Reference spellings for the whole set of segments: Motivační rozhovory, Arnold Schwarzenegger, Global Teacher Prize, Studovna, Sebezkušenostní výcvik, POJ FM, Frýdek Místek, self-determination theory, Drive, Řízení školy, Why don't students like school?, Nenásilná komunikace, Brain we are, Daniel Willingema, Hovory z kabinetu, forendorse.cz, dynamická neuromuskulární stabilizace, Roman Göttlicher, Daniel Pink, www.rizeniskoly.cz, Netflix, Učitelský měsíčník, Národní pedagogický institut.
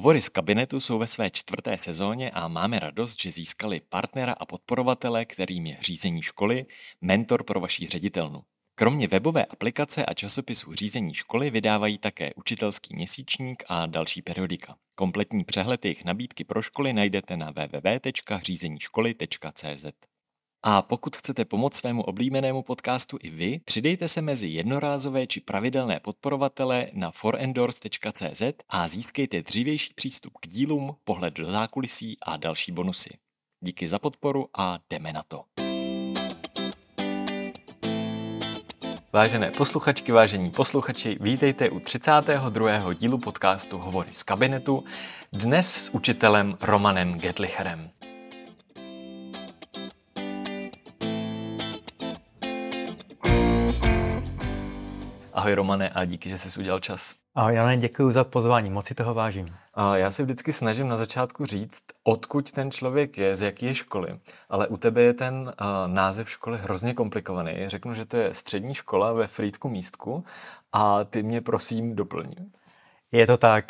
Hovory z kabinetu jsou ve své 4. sezóně a máme radost, že získali partnera a podporovatele, kterým je Řízení školy, mentor pro vaši ředitelnu. Kromě webové aplikace a časopisu Řízení školy vydávají také Učitelský měsíčník a další periodika. Kompletní přehled jejich nabídky pro školy najdete na www.řízeniškoly.cz. A pokud chcete pomoct svému oblíbenému podcastu i vy, přidejte se mezi jednorázové či pravidelné podporovatele na forendorse.cz a získejte dřívější přístup k dílům, pohled do zákulisí a další bonusy. Díky za podporu a jdeme na to. Vážené posluchačky, vážení posluchači, vítejte u 32. dílu podcastu Hovory z kabinetu, dnes s učitelem Romanem Göttlicherem. Ahoj Romane a díky, že jsi udělal čas. Ahoj Jane, děkuji za pozvání, moc si toho vážím. A já si vždycky snažím na začátku říct, odkud ten člověk je, z jaké je školy, ale u tebe je ten název školy hrozně komplikovaný. Řeknu, že to je střední škola ve Frýdku Místku a ty mě prosím doplň. Je to tak.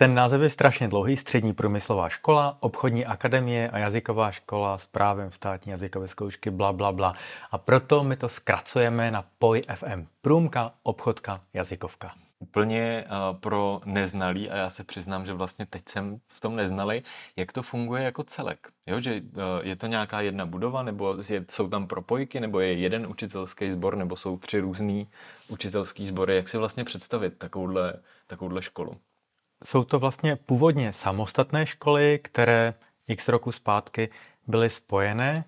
Ten název je strašně dlouhý, střední průmyslová škola, obchodní akademie a jazyková škola s právem státní jazykové zkoušky, bla, bla, bla. A proto my to zkracujeme na POJ FM. Průmka, obchodka, jazykovka. Úplně pro neznalý, a já se přiznám, že vlastně teď jsem v tom neznalý, jak to funguje jako celek. Jo, že je to nějaká jedna budova, nebo jsou tam propojky, nebo je jeden učitelský sbor, nebo jsou 3 různý učitelský sbory. Jak si vlastně představit takovouhle školu? Jsou to vlastně původně samostatné školy, které x roku zpátky byly spojené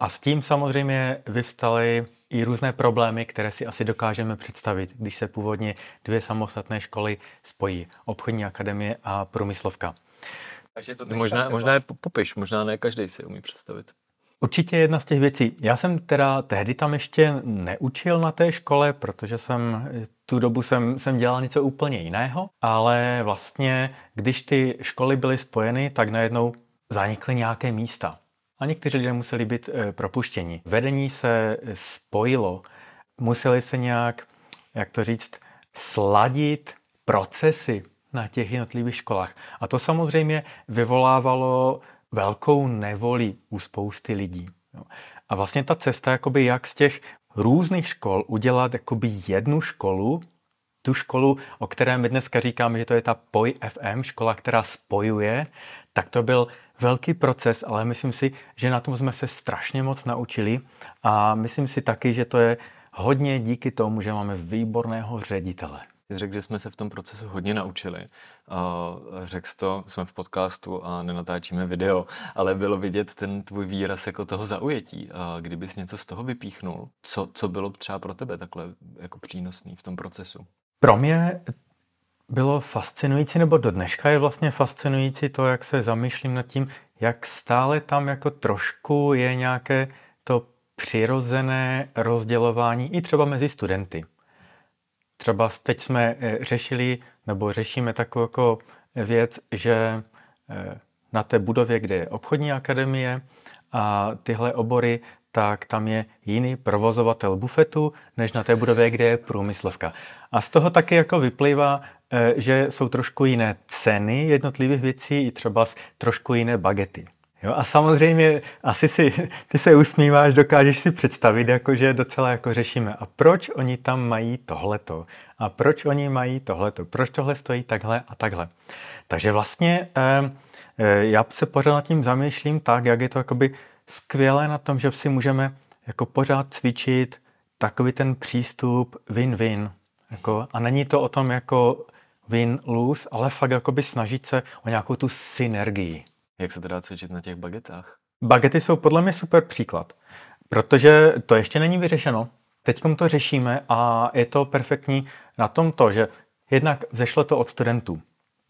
a s tím samozřejmě vyvstaly i různé problémy, které si asi dokážeme představit, když se původně 2 samostatné školy spojí, obchodní akademie a průmyslovka. Takže to možná je popiš, možná ne každý si umí představit. Určitě jedna z těch věcí. Já jsem teda tehdy tam ještě neučil na té škole, protože tu dobu jsem dělal něco úplně jiného, ale vlastně, když ty školy byly spojeny, tak najednou zanikly nějaké místa. A někteří lidé museli být propuštěni. Vedení se spojilo, museli se nějak, jak to říct, sladit procesy na těch jednotlivých školách. A to samozřejmě vyvolávalo velkou nevoli u spousty lidí. A vlastně ta cesta, jakoby jak z těch různých škol udělat jakoby jednu školu, tu školu, o které my dneska říkáme, že to je ta POJ FM, škola, která spojuje, tak to byl velký proces, ale myslím si, že na tom jsme se strašně moc naučili a myslím si taky, že to je hodně díky tomu, že máme výborného ředitele. Řekl, že jsme se v tom procesu hodně naučili. Řekl to, jsme v podcastu a nenatáčíme video, ale bylo vidět ten tvůj výraz jako toho zaujetí. Kdybys něco z toho vypíchnul, co bylo třeba pro tebe takhle jako přínosný v tom procesu? Pro mě bylo fascinující, nebo do dneška je vlastně fascinující to, jak se zamýšlím nad tím, jak stále tam jako trošku je nějaké to přirozené rozdělování i třeba mezi studenty. Třeba teď jsme řešili, nebo řešíme takovou jako věc, že na té budově, kde je obchodní akademie a tyhle obory, tak tam je jiný provozovatel bufetu, než na té budově, kde je průmyslovka. A z toho taky jako vyplývá, že jsou trošku jiné ceny jednotlivých věcí i třeba trošku jiné bagety. Jo, a samozřejmě, asi ty se usmíváš, dokážeš si představit, že docela jako řešíme. A proč oni tam mají tohleto? A proč oni mají tohleto? Proč tohle stojí takhle a takhle? Takže vlastně já se pořád nad tím zamýšlím tak, jak je to jakoby skvělé na tom, že si můžeme jako pořád cvičit takový ten přístup win-win. Jako, a není to o tom jako win-lose, ale fakt jakoby snažit se o nějakou tu synergii. Jak se to dá cvičit na těch bagetách? Bagety jsou podle mě super příklad, protože to ještě není vyřešeno. Teďkom to řešíme a je to perfektní na tom to, že jednak vzešlo to od studentů.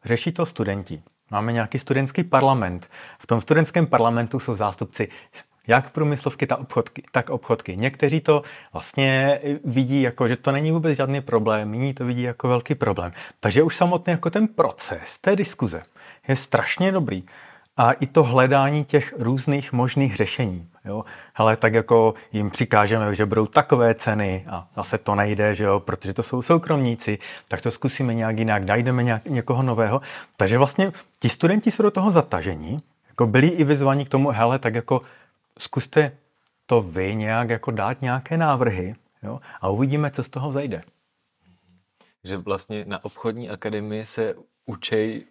Řeší to studenti. Máme nějaký studentský parlament. V tom studentském parlamentu jsou zástupci jak průmyslovky, tak obchodky. Někteří to vlastně vidí jako, že to není vůbec žádný problém, jiní to vidí jako velký problém. Takže už samotný jako ten proces té diskuze je strašně dobrý. a i to hledání těch různých možných řešení. Jo? Hele, tak jako jim přikážeme, že budou takové ceny a zase to nejde, že jo, protože to jsou soukromníci, tak to zkusíme nějak jinak, najdeme někoho nového. Takže vlastně ti studenti jsou do toho zatažení, jako byli i vyzváni k tomu, hele, tak jako zkuste to vy nějak jako dát nějaké návrhy, jo, a uvidíme, co z toho vzejde. Že vlastně na obchodní akademii se učej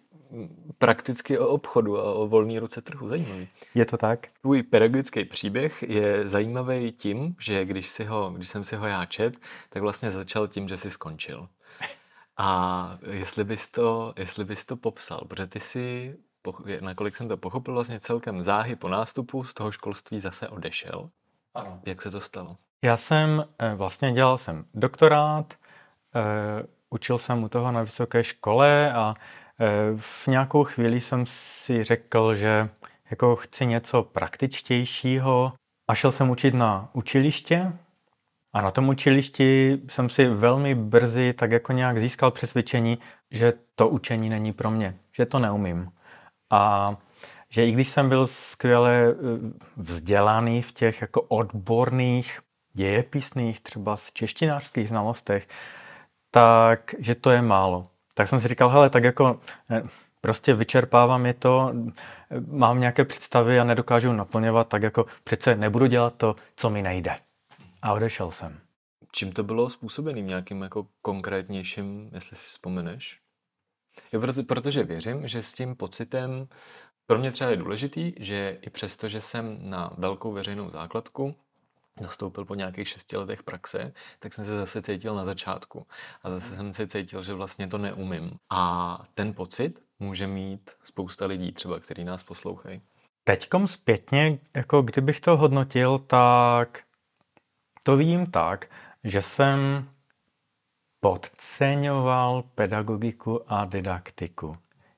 prakticky o obchodu a o volné ruce trhu. Zajímavý. Je to tak? Tvůj pedagogický příběh je zajímavý tím, že když jsem si ho já čet, tak vlastně začal tím, že jsi skončil. A jestli bys to popsal, protože ty jsi, nakolik jsem to pochopil, vlastně celkem záhy po nástupu z toho školství zase odešel. Ano. Jak se to stalo? Já jsem vlastně dělal jsem doktorát, učil jsem u toho na vysoké škole a v nějakou chvíli jsem si řekl, že jako chci něco praktičtějšího a šel jsem učit na učiliště a na tom učilišti jsem si velmi brzy tak jako nějak získal přesvědčení, že to učení není pro mě, že to neumím a že i když jsem byl skvěle vzdělaný v těch jako odborných dějepisných, třeba z češtinářských znalostech, tak, že to je málo. Tak jsem si říkal, hele, tak jako prostě vyčerpávám je to, mám nějaké představy a nedokážu naplňovat, tak jako přece nebudu dělat to, co mi nejde. A odešel jsem. Čím to bylo způsobeným nějakým jako konkrétnějším, jestli si vzpomeneš? Jo, protože věřím, že s tím pocitem, pro mě třeba je důležitý, že i přesto, že jsem na velkou veřejnou základku, nastoupil po nějakých 6 letech praxe, tak jsem se zase cítil na začátku. A zase jsem se cítil, že vlastně to neumím. A ten pocit může mít spousta lidí třeba, který nás poslouchají. Teďkom zpětně, jako kdybych to hodnotil, tak to vidím tak, že jsem podceňoval pedagogiku a didaktiku.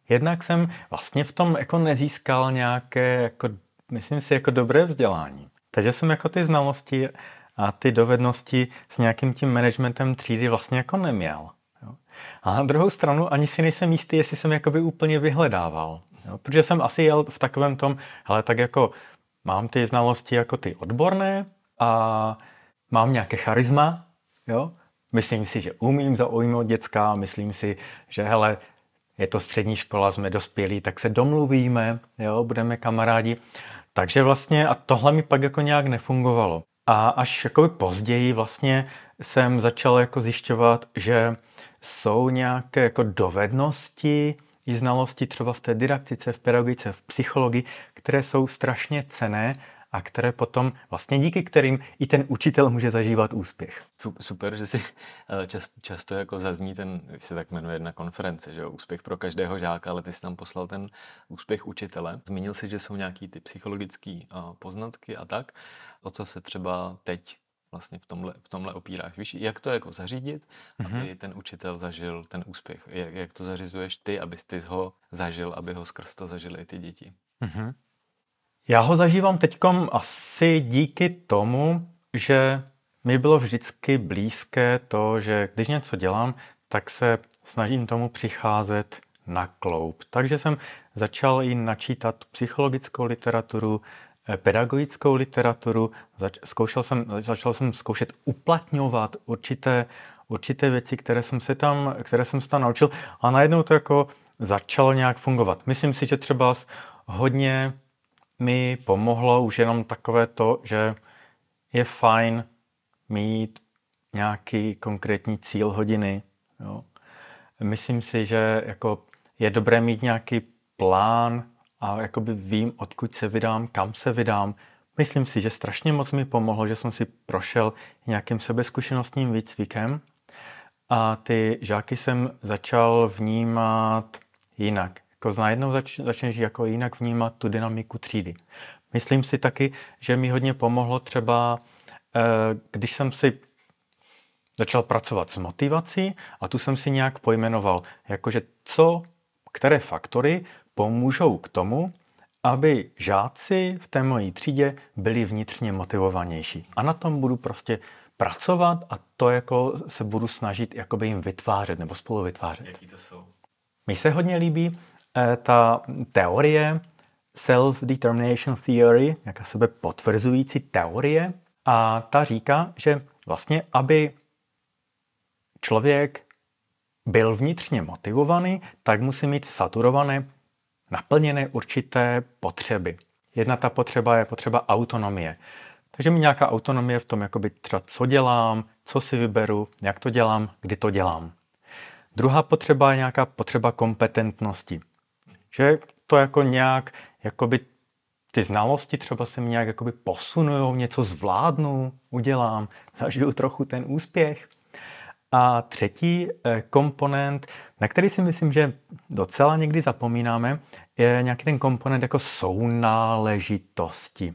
Jednak jsem vlastně v tom jako nezískal nějaké, jako, myslím si, jako dobré vzdělání. Takže jsem jako ty znalosti a ty dovednosti s nějakým tím managementem třídy vlastně jako neměl. Jo. A na druhou stranu ani si nejsem jistý, jestli jsem jakoby úplně vyhledával. Jo. Protože jsem asi jel v takovém tom, hele, tak jako mám ty znalosti jako ty odborné a mám nějaké charisma. Jo. Myslím si, že umím zaujmout děcka, myslím si, že hele, je to střední škola, jsme dospělí, tak se domluvíme, jo, budeme kamarádi. Takže vlastně a tohle mi pak jako nějak nefungovalo. A až jakoby později vlastně jsem začal jako zjišťovat, že jsou nějaké jako dovednosti i znalosti třeba v té didaktice, v pedagogice, v psychologii, které jsou strašně cenné a které potom vlastně díky kterým i ten učitel může zažívat úspěch. Super, že si často jako zazní ten, se tak jmenuje jedna konference, že jo, úspěch pro každého žáka, ale ty jsi tam poslal ten úspěch učitele. Zmínil jsi, že jsou nějaký ty psychologické poznatky a tak, o co se třeba teď vlastně v tomhle opíráš. Víš, jak to jako zařídit, aby ten učitel zažil ten úspěch? Jak to zařizuješ ty, abys ty ho zažil, aby ho skrz to zažili i ty děti? Mhm. Já ho zažívám teďkom asi díky tomu, že mi bylo vždycky blízké to, že když něco dělám, tak se snažím tomu přicházet na kloub. Takže jsem začal i načítat psychologickou literaturu, pedagogickou literaturu, začal jsem zkoušet uplatňovat určité věci, které jsem se tam naučil a najednou to jako začalo nějak fungovat. Myslím si, že třeba hodně mi pomohlo už jenom takové to, že je fajn mít nějaký konkrétní cíl hodiny. Jo. Myslím si, že jako je dobré mít nějaký plán a jakoby vím, odkud se vydám, kam se vydám. Myslím si, že strašně moc mi pomohlo, že jsem si prošel nějakým sebezkušenostním výcvikem a ty žáky jsem začal vnímat jinak. Najednou začneš jako jinak vnímat tu dynamiku třídy. Myslím si taky, že mi hodně pomohlo třeba, když jsem si začal pracovat s motivací a tu jsem si nějak pojmenoval, jakože které faktory pomůžou k tomu, aby žáci v té mojí třídě byli vnitřně motivovanější. A na tom budu prostě pracovat a to jako se budu snažit jakoby jim vytvářet nebo spolu vytvářet. Jaký to jsou? Mně se hodně líbí ta teorie self-determination theory, jaká sebe potvrzující teorie, a ta říká, že vlastně, aby člověk byl vnitřně motivovaný, tak musí mít saturované, naplněné určité potřeby. Jedna ta potřeba je potřeba autonomie. Takže mi nějaká autonomie v tom, jakoby třeba co dělám, co si vyberu, jak to dělám, kdy to dělám. Druhá potřeba je nějaká potřeba kompetentnosti. Že to jako nějak, jakoby ty znalosti třeba se mi nějak jakoby posunujou, něco zvládnu, udělám, zažiju trochu ten úspěch. A třetí komponent, na který si myslím, že docela někdy zapomínáme, je nějaký ten komponent jako sounáležitosti.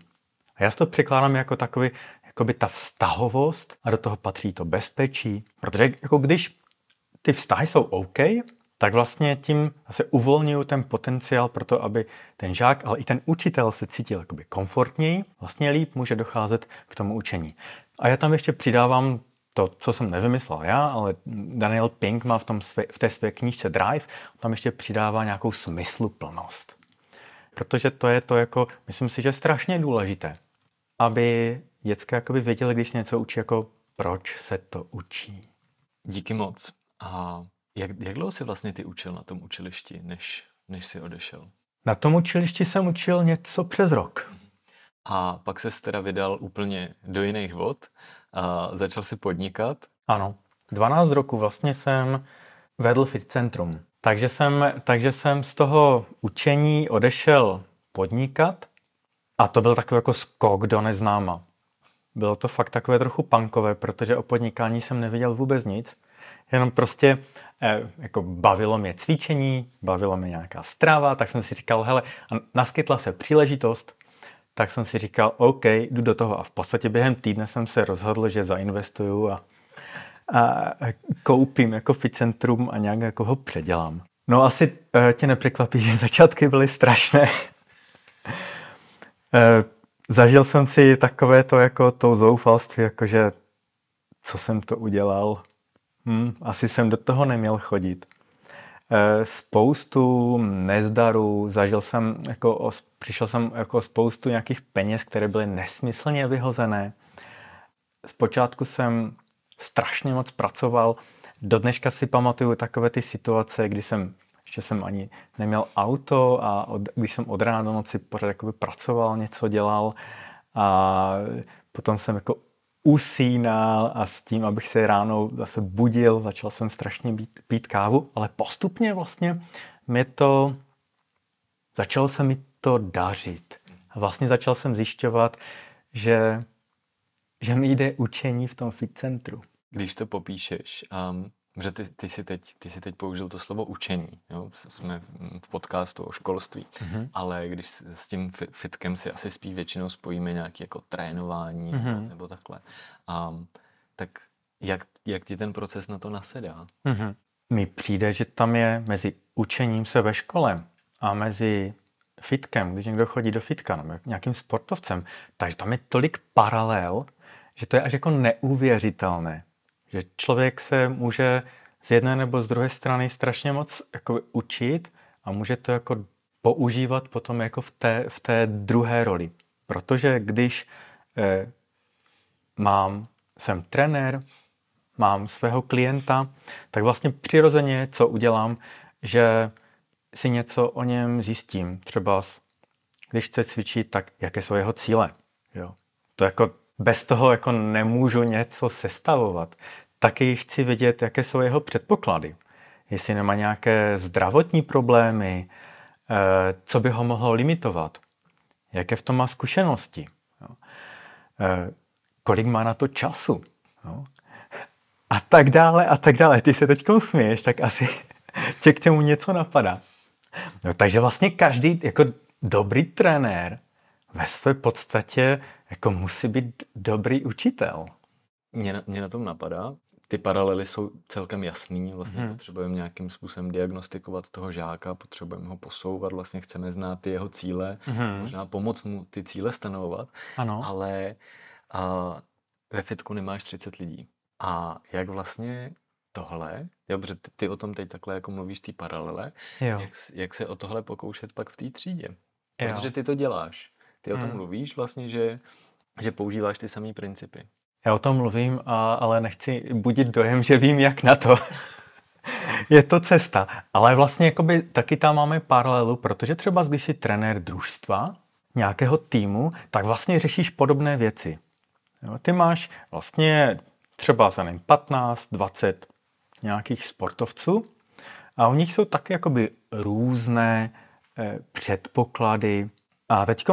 A já si to překládám jako takový, jakoby ta vztahovost a do toho patří to bezpečí. Protože jako když ty vztahy jsou OK, tak vlastně tím se uvolňuju ten potenciál pro to, aby ten žák, ale i ten učitel se cítil jakoby komfortněji, vlastně líp může docházet k tomu učení. A já tam ještě přidávám to, co jsem nevymyslel já, ale Daniel Pink má v té své knížce Drive, tam ještě přidává nějakou smysluplnost. Protože to je to, jako, myslím si, že strašně důležité, aby děcka jakoby věděli, když se něco učí, jako proč se to učí. Díky moc. A jak dlouho jsi vlastně ty učil na tom učilišti, než jsi odešel? Na tom učilišti jsem učil něco přes rok. A pak ses teda vydal úplně do jiných vod a začal si podnikat? Ano. 12 roku vlastně jsem vedl fitcentrum. Takže jsem z toho učení odešel podnikat a to byl takový jako skok do neznáma. Bylo to fakt takové trochu punkové, protože o podnikání jsem nevěděl vůbec nic. Jenom prostě jako bavilo mě cvičení, bavilo mě nějaká strava, tak jsem si říkal, hele, naskytla se příležitost, tak jsem si říkal, OK, jdu do toho. A v podstatě během týdne jsem se rozhodl, že zainvestuju a koupím jako fitcentrum a nějak jako ho předělám. No asi tě nepřekvapí, že začátky byly strašné. Zažil jsem si takové to jako to zoufalství, jakože co jsem to udělal. Asi jsem do toho neměl chodit. Spoustu nezdarů, přišel jsem jako spoustu nějakých peněz, které byly nesmyslně vyhozené. Zpočátku jsem strašně moc pracoval. Do dneška si pamatuju takové ty situace, kdy jsem ani neměl auto a když jsem od rána do noci pořád jakoby pracoval, něco dělal a potom jsem jako usínal a s tím, abych se ráno zase budil, začal jsem strašně pít kávu, ale postupně vlastně začalo se mi to dařit. A vlastně začal jsem zjišťovat, že mi jde učení v tom fitcentru. Když to popíšeš, že ty jsi teď použil to slovo učení, jo? Jsme v podcastu o školství, ale když s tím fitkem si asi spíš většinou spojíme nějaké jako trénování nebo takhle, tak jak ti ten proces na to nasedá? Mi přijde, že tam je mezi učením se ve škole a mezi fitkem, když někdo chodí do fitka nebo nějakým sportovcem, takže tam je tolik paralel, že to je až jako neuvěřitelné. Že člověk se může z jedné nebo z druhé strany strašně moc jako učit a může to jako používat potom jako v té druhé roli. Protože když jsem trenér, mám svého klienta, tak vlastně přirozeně co udělám, že si něco o něm zjistím. Třeba když chce cvičit, tak jaké jsou jeho cíle. Jo. To jako bez toho jako nemůžu něco sestavovat. Taky chci vědět, jaké jsou jeho předpoklady. Jestli nemá nějaké zdravotní problémy, co by ho mohlo limitovat, jaké v tom má zkušenosti, kolik má na to času a tak dále, a tak dále. Ty se teď směješ, tak asi tě k tomu něco napadá. No, takže vlastně každý jako dobrý trenér ve své podstatě jako musí být dobrý učitel. Mě na tom napadá. Ty paralely jsou celkem jasný. Vlastně potřebujeme nějakým způsobem diagnostikovat toho žáka, potřebujeme ho posouvat, vlastně chceme znát ty jeho cíle, možná pomoct mu ty cíle stanovovat, ano. Ale ve fitku nemáš 30 lidí. A jak vlastně tohle, jo, protože ty o tom teď takhle jako mluvíš, ty paralele, jak se o tohle pokoušet pak v té třídě? Protože ty to děláš. Ty o tom mluvíš vlastně, že používáš ty samý principy. Já o tom mluvím, ale nechci budit dojem, že vím, jak na to. Je to cesta. Ale vlastně jakoby taky tam máme paralelu, protože třeba když jsi trenér družstva, nějakého týmu, tak vlastně řešíš podobné věci. Jo, ty máš vlastně třeba za nevím 15, 20 nějakých sportovců a u nich jsou taky jakoby různé předpoklady. A teď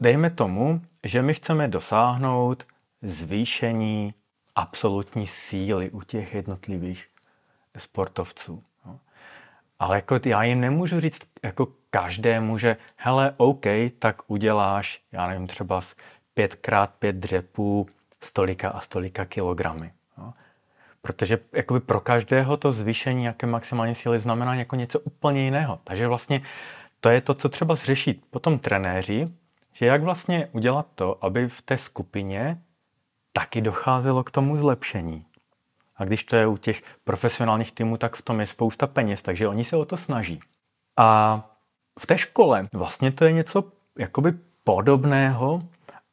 dejme tomu, že my chceme dosáhnout zvýšení absolutní síly u těch jednotlivých sportovců. Ale jako já jim nemůžu říct jako každému, že hele, OK, tak uděláš, já nevím, třeba 5x5 dřepů stolika a stolika kilogramy. Protože jakoby pro každého to zvýšení jaké maximální síly znamená jako něco úplně jiného. Takže vlastně to je to, co třeba řešit potom trenéři, že jak vlastně udělat to, aby v té skupině taky docházelo k tomu zlepšení. A když to je u těch profesionálních týmů, tak v tom je spousta peněz, takže oni se o to snaží. A v té škole vlastně to je něco jakoby podobného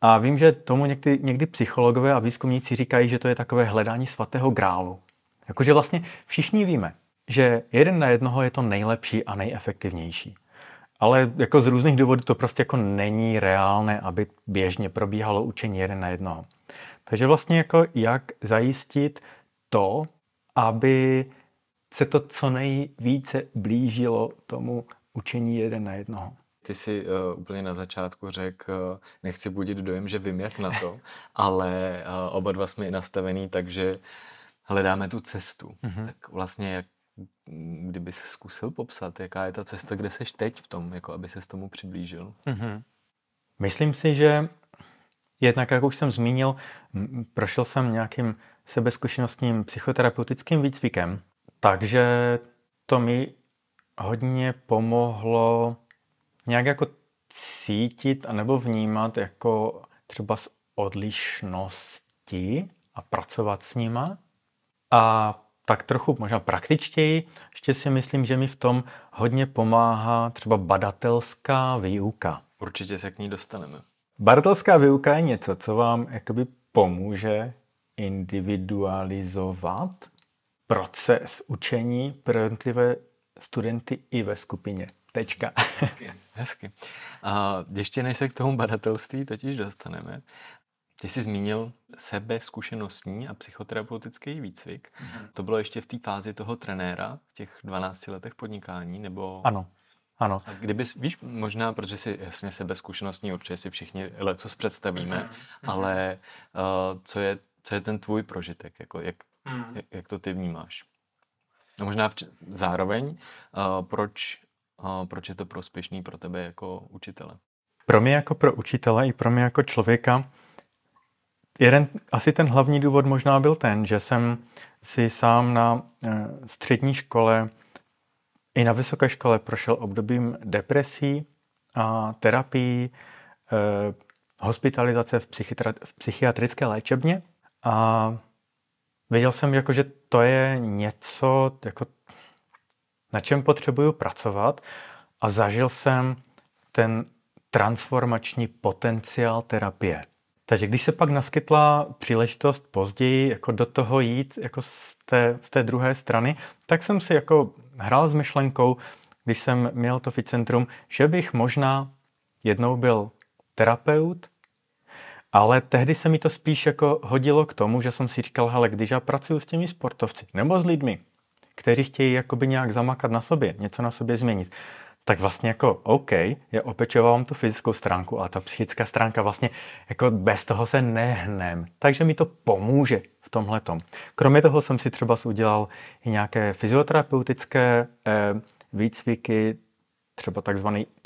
a vím, že tomu někdy psychologové a výzkumníci říkají, že to je takové hledání svatého grálu. Jakože vlastně všichni víme, že jeden na jednoho je to nejlepší a nejefektivnější. Ale jako z různých důvodů to prostě jako není reálné, aby běžně probíhalo učení jeden na jednoho. Takže vlastně jako jak zajistit to, aby se to co nejvíce blížilo tomu učení jeden na jednoho. Ty jsi úplně na začátku řekl, nechci budit dojem, že vím jak na to, ale oba dva jsme i nastavený, takže hledáme tu cestu. Mm-hmm. Tak vlastně jak kdyby jsi zkusil popsat, jaká je ta cesta, kde seš teď v tom, jako aby ses tomu přiblížil? Mm-hmm. Myslím si, že jednak, jak už jsem zmínil, prošel jsem nějakým sebezkušenostním psychoterapeutickým výcvikem, takže to mi hodně pomohlo nějak jako cítit anebo vnímat jako třeba z odlišnosti a pracovat s nima. A tak trochu možná praktičtěji, ještě si myslím, že mi v tom hodně pomáhá třeba badatelská výuka. Určitě se k ní dostaneme. Badatelská výuka je něco, co vám jakoby pomůže individualizovat proces učení pro jednotlivé studenty i ve skupině. Tečka. Hezky, hezky. A ještě než se k tomu badatelství totiž dostaneme, ty jsi zmínil sebezkušenostní a psychoterapeutický výcvik. Mm-hmm. To bylo ještě v té fázi toho trenéra, v těch 12 letech podnikání, nebo... Ano, ano. A kdybys, víš, možná, protože si jasně sebezkušenostní, určitě si všichni lecos představíme, mm-hmm. ale co je ten tvůj prožitek, jako jak to ty vnímáš? No možná zároveň, proč je to prospěšný pro tebe jako učitele? Pro mě jako pro učitele i pro mě jako člověka asi ten hlavní důvod možná byl ten, že jsem si sám na střední škole i na vysoké škole prošel obdobím depresí a terapii, hospitalizace v psychiatrické léčebně a věděl jsem, jako, že to je něco, jako, na čem potřebuju pracovat a zažil jsem ten transformační potenciál terapie. Takže když se pak naskytla příležitost později jako do toho jít jako z té druhé strany, tak jsem si jako hrál s myšlenkou, když jsem měl to ficentrum, že bych možná jednou byl terapeut, ale tehdy se mi to spíš jako hodilo k tomu, že jsem si říkal, hele, když já pracuji s těmi sportovci nebo s lidmi, kteří chtějí jakoby nějak zamakat na sobě, něco na sobě změnit, tak vlastně jako OK, já opečovám tu fyzickou stránku, ale ta psychická stránka vlastně jako bez toho se nehnem. Takže mi to pomůže v tomhletom. Kromě toho jsem si třeba udělal i nějaké fyzioterapeutické výcviky, třeba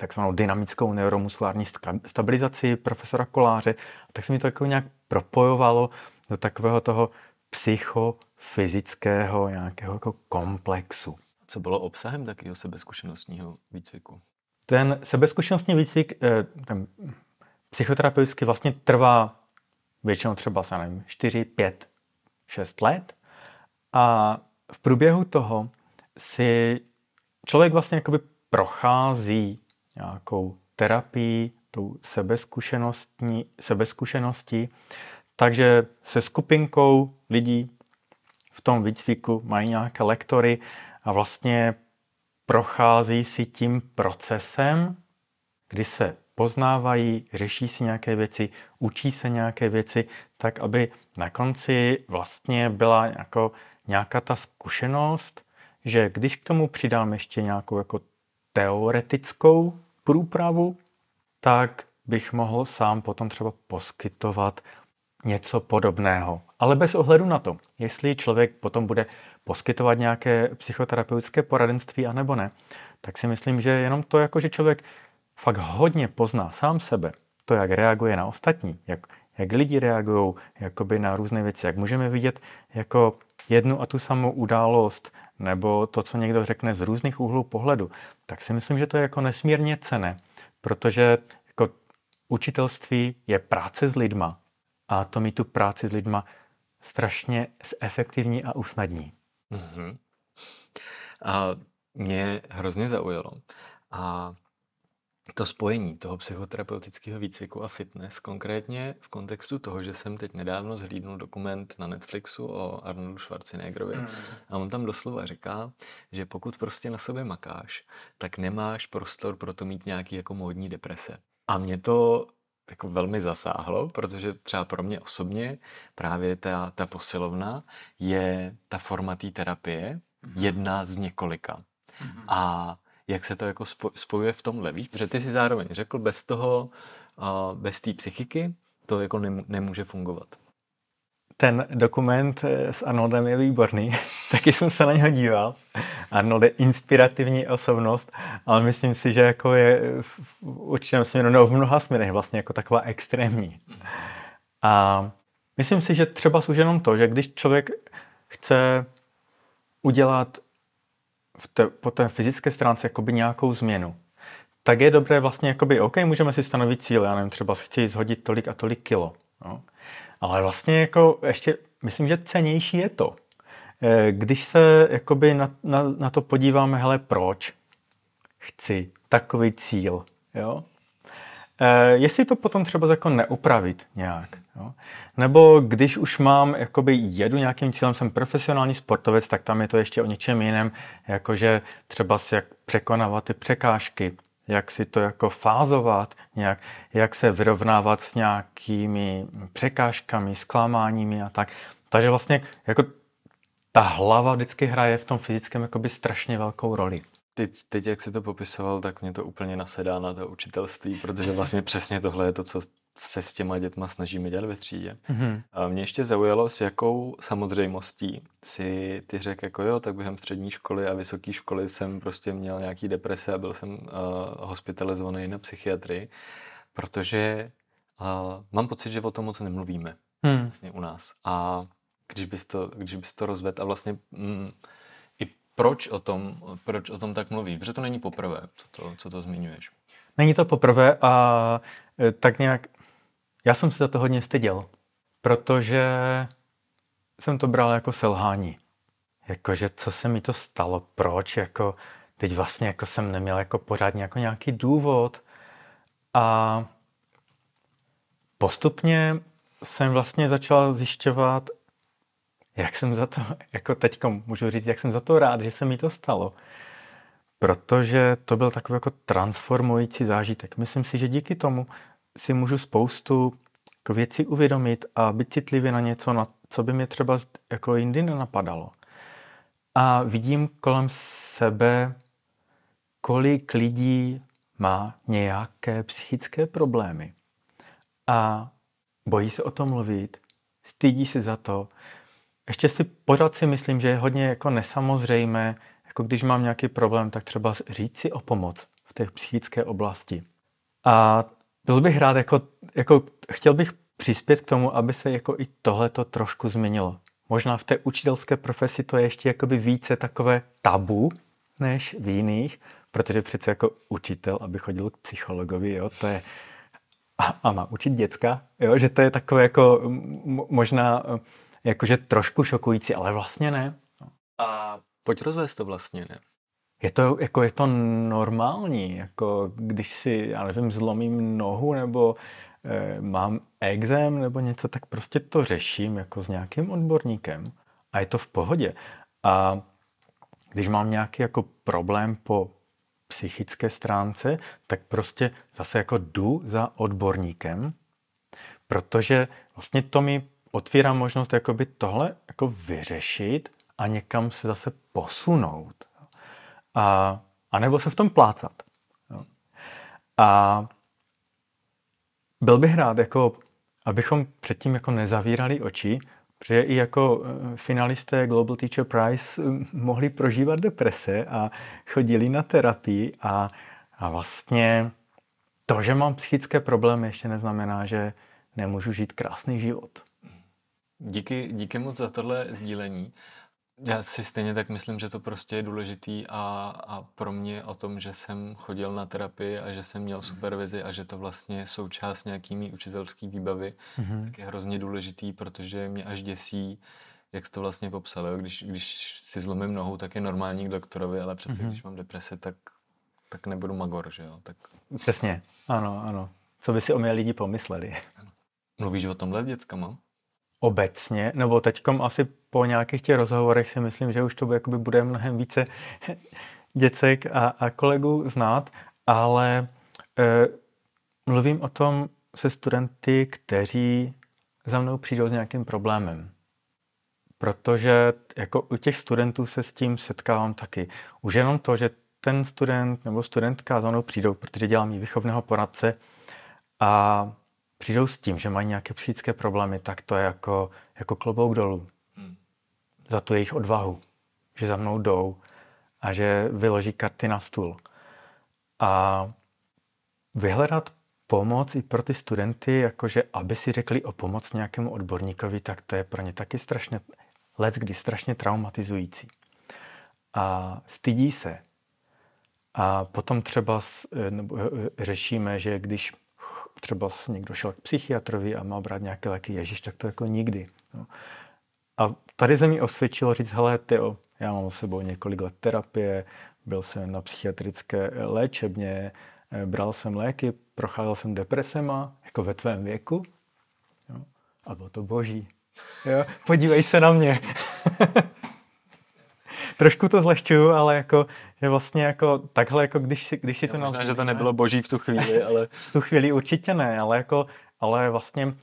takzvanou dynamickou neuromuskulární stabilizaci profesora Koláře. Tak se mi to jako nějak propojovalo do takového toho psychofyzického nějakého jako komplexu. Co bylo obsahem takového sebezkušenostního výcviku? Ten sebezkušenostní výcvik ten psychoterapeuticky vlastně trvá většinou třeba 4, 5, 6 let a v průběhu toho si člověk vlastně jakoby prochází nějakou terapií, tou sebezkušeností. Takže se skupinkou lidí v tom výcviku mají nějaké lektory a vlastně prochází si tím procesem, kdy se poznávají, řeší si nějaké věci, učí se nějaké věci, tak aby na konci vlastně byla jako nějaká ta zkušenost, že když k tomu přidám ještě nějakou jako teoretickou průpravu, tak bych mohl sám potom třeba poskytovat něco podobného. Ale bez ohledu na to, jestli člověk potom bude poskytovat nějaké psychoterapeutické poradenství anebo ne, tak si myslím, že jenom to, jako že člověk fakt hodně pozná sám sebe, to, jak reaguje na ostatní, jak lidi reagují jakoby na různé věci, jak můžeme vidět jako jednu a tu samou událost nebo to, co někdo řekne z různých úhlů pohledu, tak si myslím, že to je jako nesmírně cenné, protože jako učitelství je práce s lidma a to mi tu práci s lidma strašně zefektivní a usnadní. Mm-hmm. A mě hrozně zaujalo a to spojení toho psychoterapeutického výcviku a fitness, konkrétně v kontextu toho, že jsem teď nedávno zhlídnul dokument na Netflixu o Arnoldu Schwarzeneggerovi a on tam doslova říká, že pokud prostě na sobě makáš, tak nemáš prostor pro to mít nějaký jako módní deprese. A mě to jako velmi zasáhlo, protože třeba pro mě osobně právě ta posilovna je ta forma té terapie, jedna z několika. A jak se to jako spojuje v tomhle, víš? Protože ty si zároveň řekl, bez toho, bez té psychiky, to jako nemůže fungovat. Ten dokument s Arnoldem je výborný, taky jsem se na něho díval. Arnold je inspirativní osobnost, ale myslím si, že jako je v určitém směru, nebo v mnoha směrech vlastně jako taková extrémní. A myslím si, že třeba už jenom to, že když člověk chce udělat po té fyzické stránce jakoby nějakou změnu, tak je dobré vlastně jakoby, OK, můžeme si stanovit cíle, já nevím, třeba chci shodit tolik a tolik kilo. No. Ale vlastně jako ještě, myslím, že cennější je to, když se jakoby na to podíváme, hele, proč chci takový cíl, jo? Jestli to potom třeba jako neupravit nějak, jo? Nebo když už mám, jakoby jedu nějakým cílem, jsem profesionální sportovec, tak tam je to ještě o něčem jiném, jakože třeba si jak překonávat ty překážky, jak si to jako fázovat nějak, jak se vyrovnávat s nějakými překážkami, zklamáními a tak. Takže vlastně jako ta hlava vždycky hraje v tom fyzickém jakoby strašně velkou roli. Teď, jak jsi to popisoval, tak mě to úplně nasedá na to učitelství, protože vlastně přesně tohle je to, co se s těma dětma snažíme dělat ve třídě. Mm-hmm. A mě ještě zaujalo, s jakou samozřejmostí si ty řekl, jako jo, tak během střední školy a vysoké školy jsem prostě měl nějaký deprese a byl jsem hospitalizovaný na psychiatrii, protože mám pocit, že o tom moc nemluvíme vlastně u nás. A když bys to rozvedl a vlastně... Proč o tom tak mluví? Protože to není poprvé, co to zmiňuješ. Není to poprvé a tak nějak... Já jsem se za to hodně styděl, protože jsem to bral jako selhání. Jakože co se mi to stalo, proč, jako teď vlastně jako jsem neměl jako pořádně jako nějaký důvod a postupně jsem vlastně začal zjišťovat, jak jsem za to, jako teďka můžu říct, jak jsem za to rád, že se mi to stalo. Protože to byl takový jako transformující zážitek. Myslím si, že díky tomu si můžu spoustu věcí uvědomit a být citlivě na něco, na co by mě třeba jako jindy nenapadalo. A vidím kolem sebe, kolik lidí má nějaké psychické problémy. A bojí se o tom mluvit, stydí se za to. Ještě pořád si myslím, že je hodně jako nesamozřejmé, jako když mám nějaký problém, tak třeba říct si o pomoc v té psychické oblasti. A byl bych rád, jako chtěl bych přispět k tomu, aby se jako i tohleto trošku změnilo. Možná v té učitelské profesi to je ještě jakoby více takové tabu než v jiných, protože přece jako učitel, aby chodil k psychologovi, jo, to je... A má učit děcka, jo, že to je takové jako možná... Jakože trošku šokující, ale vlastně ne. A pojď rozvést to vlastně, ne? Je to normální, jako když si, já nevím, zlomím nohu nebo mám exém nebo něco, tak prostě to řeším jako s nějakým odborníkem a je to v pohodě. A když mám nějaký jako problém po psychické stránce, tak prostě zase jako jdu za odborníkem, protože vlastně to mi otvírá možnost jakoby tohle jako vyřešit a někam se zase posunout. A nebo se v tom plácat. A byl bych rád, jako, abychom předtím jako nezavírali oči, protože i jako finalisté Global Teacher Prize mohli prožívat deprese a chodili na terapii a vlastně to, že mám psychické problémy, ještě neznamená, že nemůžu žít krásný život. Díky moc za tohle sdílení. Já si stejně tak myslím, že to prostě je důležitý a pro mě o tom, že jsem chodil na terapii a že jsem měl supervizi a že to vlastně je součást nějakými učitelský výbavy, tak je hrozně důležitý, protože mě až děsí, jak jsi to vlastně popsal. Jo? Když si zlomím nohu, tak je normální k doktorovi, ale přece když mám depresi, tak nebudu magor, že jo? Tak... Přesně, ano. Co by si o mě lidi pomysleli. Ano. Mluvíš o tomhle s dětskama? Obecně, nebo teďkom asi po nějakých těch rozhovorech si myslím, že už to bude mnohem více děcek a kolegů znát, ale mluvím o tom se studenty, kteří za mnou přijdou s nějakým problémem. Protože jako u těch studentů se s tím setkávám taky. Už jenom to, že ten student nebo studentka za mnou přijdou, protože dělám i výchovného poradce a přijdou s tím, že mají nějaké psychické problémy, tak to je jako klobouk dolů. Za tu jejich odvahu, že za mnou jdou a že vyloží karty na stůl. A vyhledat pomoc i pro ty studenty, jakože aby si řekli o pomoc nějakému odborníkovi, tak to je pro ně taky strašně, leckdy strašně traumatizující. A stydí se. A potom třeba řešíme, že když třeba někdo šel k psychiatrovi a má brát nějaké léky, ježiš, tak to jako nikdy. No. A tady se mi osvědčilo říct, hele, tyjo, já mám s sebou několik let terapie, byl jsem na psychiatrické léčebně, bral jsem léky, procházel jsem depresema, jako ve tvém věku. Jo. A bylo to boží. Jo. Podívej se na mě. Trošku to zlehčuju, ale jako, že vlastně jako takhle, jako když si to nazvíme. Možná, že to nebylo boží v tu chvíli, ale... V tu chvíli určitě ne, ale vlastně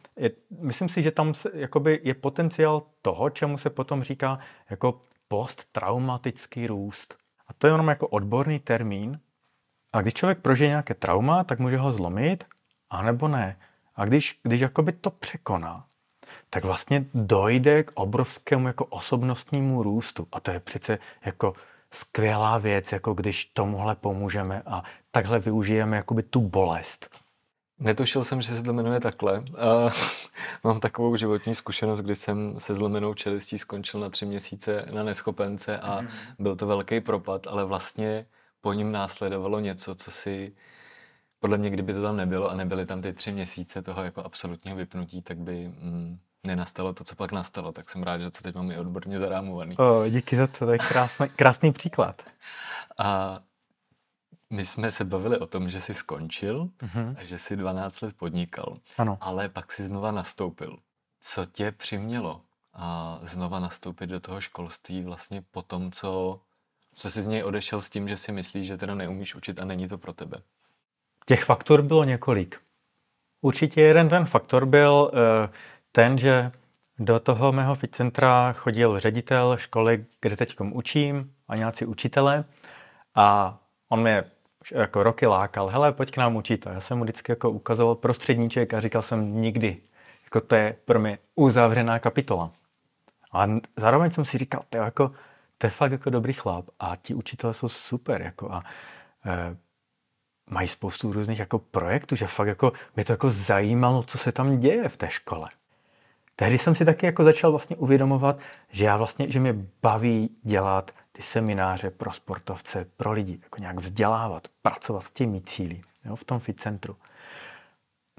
myslím si, že tam jakoby je potenciál toho, čemu se potom říká jako posttraumatický růst. A to je jenom jako odborný termín. A když člověk prožije nějaké trauma, tak může ho zlomit, anebo ne. A když jakoby to překoná, tak vlastně dojde k obrovskému jako osobnostnímu růstu. A to je přece jako skvělá věc, jako když tomuhle pomůžeme a takhle využijeme jakoby tu bolest. Netušil jsem, že se to jmenuje takhle. Mám takovou životní zkušenost, kdy jsem se zlomenou čelistí skončil na 3 měsíce na neschopence a byl to velký propad, ale vlastně po něm následovalo něco, co si podle mě, kdyby to tam nebylo a nebyly tam ty 3 měsíce toho jako absolutního vypnutí, tak by nenastalo to, co pak nastalo. Tak jsem rád, že to teď mám i odborně zarámovaný. Díky za to je krásný příklad. A my jsme se bavili o tom, že jsi skončil a že jsi 12 let podnikal, ano. Ale pak jsi znova nastoupil. Co tě přimělo a znova nastoupit do toho školství vlastně po tom, co jsi z něj odešel s tím, že si myslíš, že teda neumíš učit a není to pro tebe? Těch faktor bylo několik. Určitě jeden ten faktor byl ten, že do toho mého fitcentra chodil ředitel školy, kde teďkom učím, a nějací učitelé. A on mě jako roky lákal, hele, pojď k nám učit. A já jsem mu vždycky jako ukazoval prostředníček a říkal jsem nikdy. Jako to je pro mě uzavřená kapitola. A zároveň jsem si říkal, jako, to je fakt jako dobrý chlap a ti učitelé jsou super. Jako, a mají spoustu různých jako projektů, že fakt jako, mě to jako zajímalo, co se tam děje v té škole. Tehdy jsem si taky jako začal vlastně uvědomovat, že že mě baví dělat ty semináře pro sportovce, pro lidi, jako nějak vzdělávat, pracovat s těmi cíli, jo, v tom fitcentru.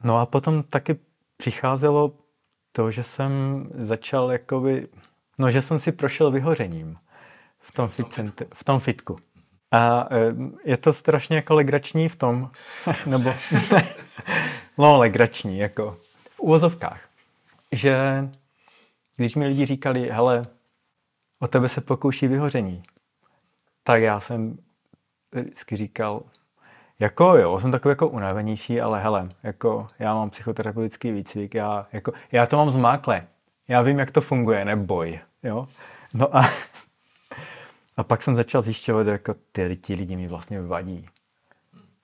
No a potom taky přicházelo to, že jsem začal jakoby, že jsem si prošel vyhořením v tom fitku. A je to strašně jako legrační v tom, nebo no legrační, jako v úvozovkách, že když mi lidi říkali, hele, o tebe se pokouší vyhoření, tak já jsem vždycky říkal, jako jo, jsem takový jako unavenější, ale hele, jako já mám psychoterapeutický výcvik, já to mám zmáklé, já vím, jak to funguje, neboj, jo. No a pak jsem začal zjišťovat, jako ti lidi mi vlastně vadí.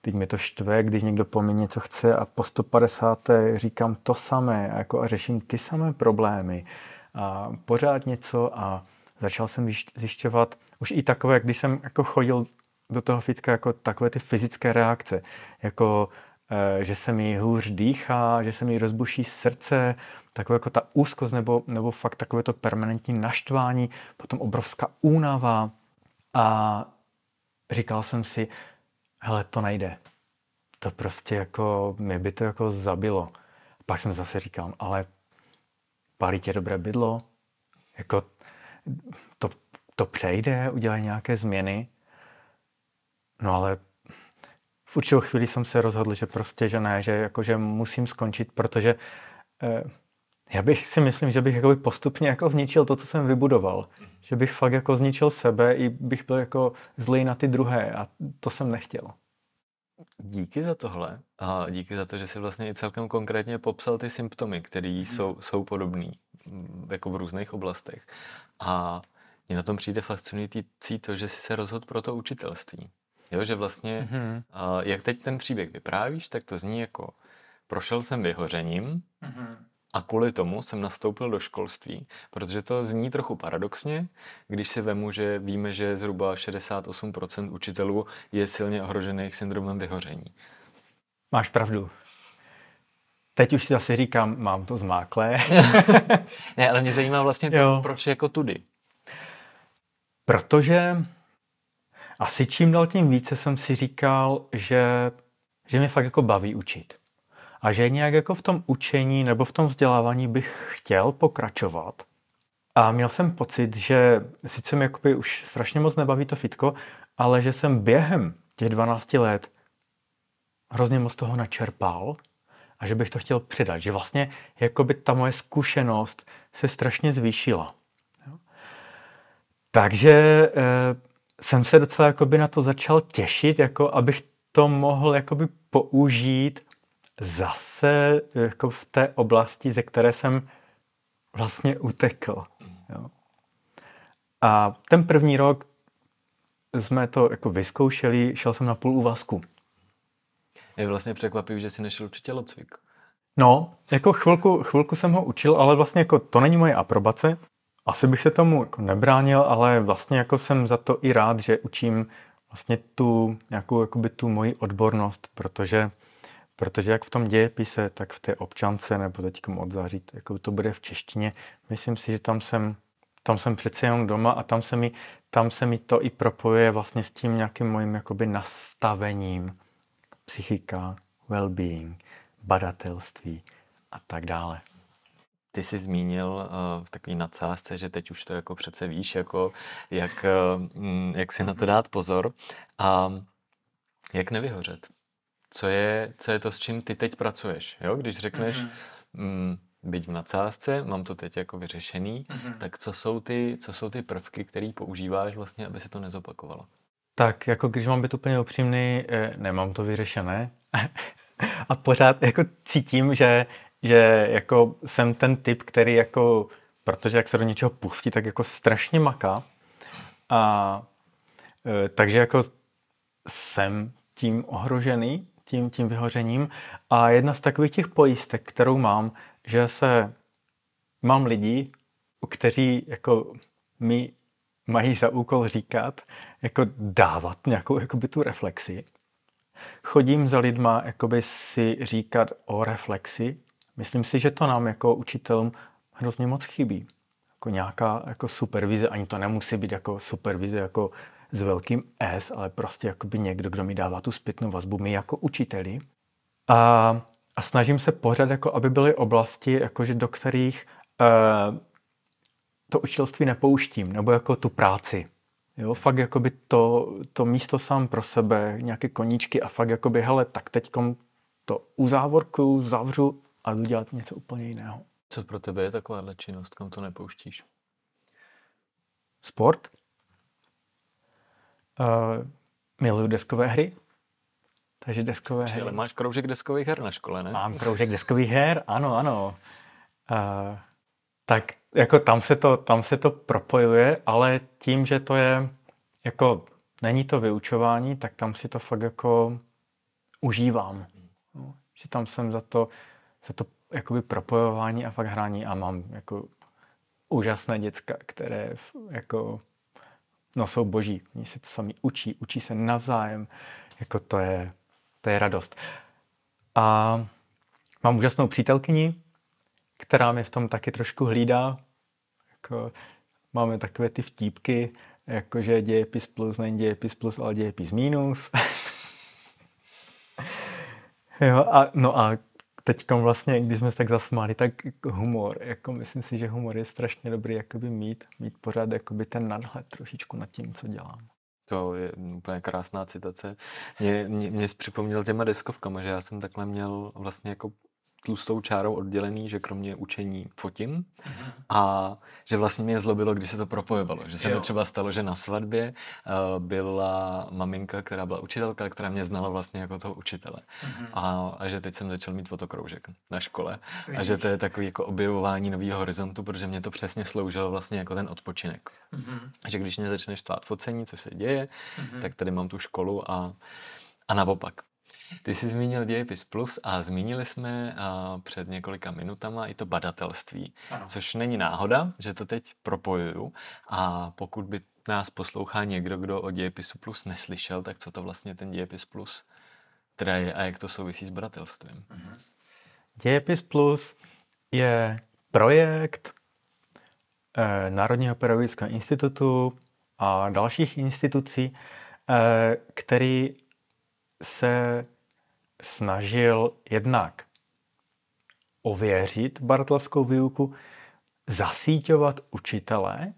Teď mi to štve, když někdo po mně něco chce a po 150. říkám to samé, jako a řeším ty samé problémy a pořád něco a začal jsem zjišťovat už i takové, když jsem jako chodil do toho fitka, jako takové ty fyzické reakce, jako že se mi hůř dýchá, že se mi rozbuší srdce, takové jako ta úzkost nebo fakt takové to permanentní naštvání, potom obrovská únava a říkal jsem si, hele, to nejde. To prostě jako, mě by to jako zabilo. Pak jsem zase říkal, ale pálí tě dobré bydlo, jako to přejde, udělej nějaké změny. No ale v určitou chvíli jsem se rozhodl, že prostě, že ne, že jakože musím skončit, protože já bych si myslím, že bych jakoby postupně jako zničil to, co jsem vybudoval. Že bych fakt jako zničil sebe i bych byl jako zlej na ty druhé a to jsem nechtěl. Díky za tohle a díky za to, že jsi vlastně i celkem konkrétně popsal ty symptomy, které jsou podobné jako v různých oblastech. A mně na tom přijde fascinující to, že jsi se rozhodl pro to učitelství. Jo, že vlastně, jak teď ten příběh vyprávíš, tak to zní jako prošel jsem vyhořením, a kvůli tomu jsem nastoupil do školství, protože to zní trochu paradoxně, když si vemu, že víme, že zhruba 68% učitelů je silně ohrožených syndromem vyhoření. Máš pravdu. Teď už si zase říkám, mám to zmáklé. Ne, ale mě zajímá vlastně, proč jako tudy. Protože asi čím dál tím více jsem si říkal, že mě fakt jako baví učit. A že nějak jako v tom učení nebo v tom vzdělávání bych chtěl pokračovat. A měl jsem pocit, že sice mě jakoby už strašně moc nebaví to fitko, ale že jsem během těch 12 let hrozně moc toho načerpal a že bych to chtěl předat. Že vlastně jakoby ta moje zkušenost se strašně zvýšila. Takže jsem se docela jakoby na to začal těšit, jako abych to mohl jakoby použít zase jako v té oblasti, ze které jsem vlastně utekl. Jo. A ten první rok jsme to jako vyzkoušeli, šel jsem na půl úvazku. Je vlastně překvapivý, že jsi nešel určitě tělocvik. No, jako chvilku jsem ho učil, ale vlastně jako to není moje aprobace. Asi bych se tomu jako nebránil, ale vlastně jako jsem za to i rád, že učím vlastně tu nějakou jakoby tu moji odbornost, protože jak v tom dějepise, tak v té občance, nebo teďkom od září, jako to bude v češtině, myslím si, že tam jsem přece jenom doma a tam se mi to i propojuje vlastně s tím nějakým mojím jakoby nastavením. Psychika, well-being, badatelství a tak dále. Ty jsi zmínil v takové nadsázce, že teď už to jako přece víš, jako jak si na to dát pozor a jak nevyhořet. Co je to, s čím ty teď pracuješ? Jo? Když řekneš, byť v nadsázce, mám to teď jako vyřešený, tak co jsou ty prvky, které používáš vlastně, aby se to nezopakovalo? Tak, jako když mám být úplně upřímný, nemám to vyřešené a pořád jako cítím, že jako jsem ten typ, který jako, protože jak se do něčeho pustí, tak jako strašně maká a takže jako jsem tím ohrožený, tím vyhořením a jedna z takových těch pojistek, kterou mám, že mám lidi, kteří jako mi mají za úkol říkat, jako dávat nějakou jakoby tu reflexi. Chodím za lidma jakoby si říkat o reflexi. Myslím si, že to nám jako učitelům hrozně moc chybí. Jako nějaká jako supervize, ani to nemusí být jako supervize jako s velkým S, ale prostě jakoby někdo, kdo mi dává tu zpětnou vazbu, my jako učiteli. A snažím se pořád, jako aby byly oblasti, jakože do kterých to učitelství nepouštím, nebo jako tu práci. Jo, fakt jakoby to místo sám pro sebe, nějaké koníčky a fakt jakoby, hele, tak teďkom to uzávorkuju, zavřu a jdu dělat něco úplně jiného. Co pro tebe je takováhle činnost, kam to nepouštíš? Sport. Miluju deskové hry. Takže deskové hry. Ale máš kroužek deskových her na škole, ne? Mám kroužek deskových her, ano. Tak jako tam se to propojuje, ale tím, že to je, jako není to vyučování, tak tam si to fakt jako užívám. No, že tam jsem za to jakoby propojování a fakt hraní a mám jako úžasné děcka, které jako no jsou boží. Oni se to sami učí se navzájem. Jako to je radost. A mám úžasnou přítelkyni, která mě v tom taky trošku hlídá. Jako, máme takové ty vtípky, jakože dějepis plus, není dějepis plus, ale dějepis minus. Jo, a teďkom vlastně, když jsme se tak zasmáli, tak humor. Jako, myslím si, že humor je strašně dobrý jakoby mít pořád jakoby ten nadhled trošičku nad tím, co dělám. To je úplně krásná citace. Mě připomněl těma deskovkama, že já jsem takhle měl vlastně jako tlustou čárou oddělený, že kromě učení fotím a že vlastně mě zlobilo, když se to propojovalo. Že se mi třeba stalo, že na svatbě byla maminka, která byla učitelka, která mě znala vlastně jako toho učitele. A že teď jsem začal mít fotokroužek na škole. A že to je takový jako objevování nového horizontu, protože mě to přesně sloužilo vlastně jako ten odpočinek. Že když mě začneš stát focení, co se děje, tak tady mám tu školu a naopak. Ty jsi zmínil dějepis plus a zmínili jsme před několika minutama i to badatelství, ano. Což není náhoda, že to teď propojuju a pokud by nás poslouchá někdo, kdo o dějepisu plus neslyšel, tak co to vlastně ten dějepis plus teda je a jak to souvisí s badatelstvím? Ano. Dějepis plus je projekt Národního pedagogického institutu a dalších institucí, který se snažil jednak ověřit badatelskou výuku, zasíťovat učitele,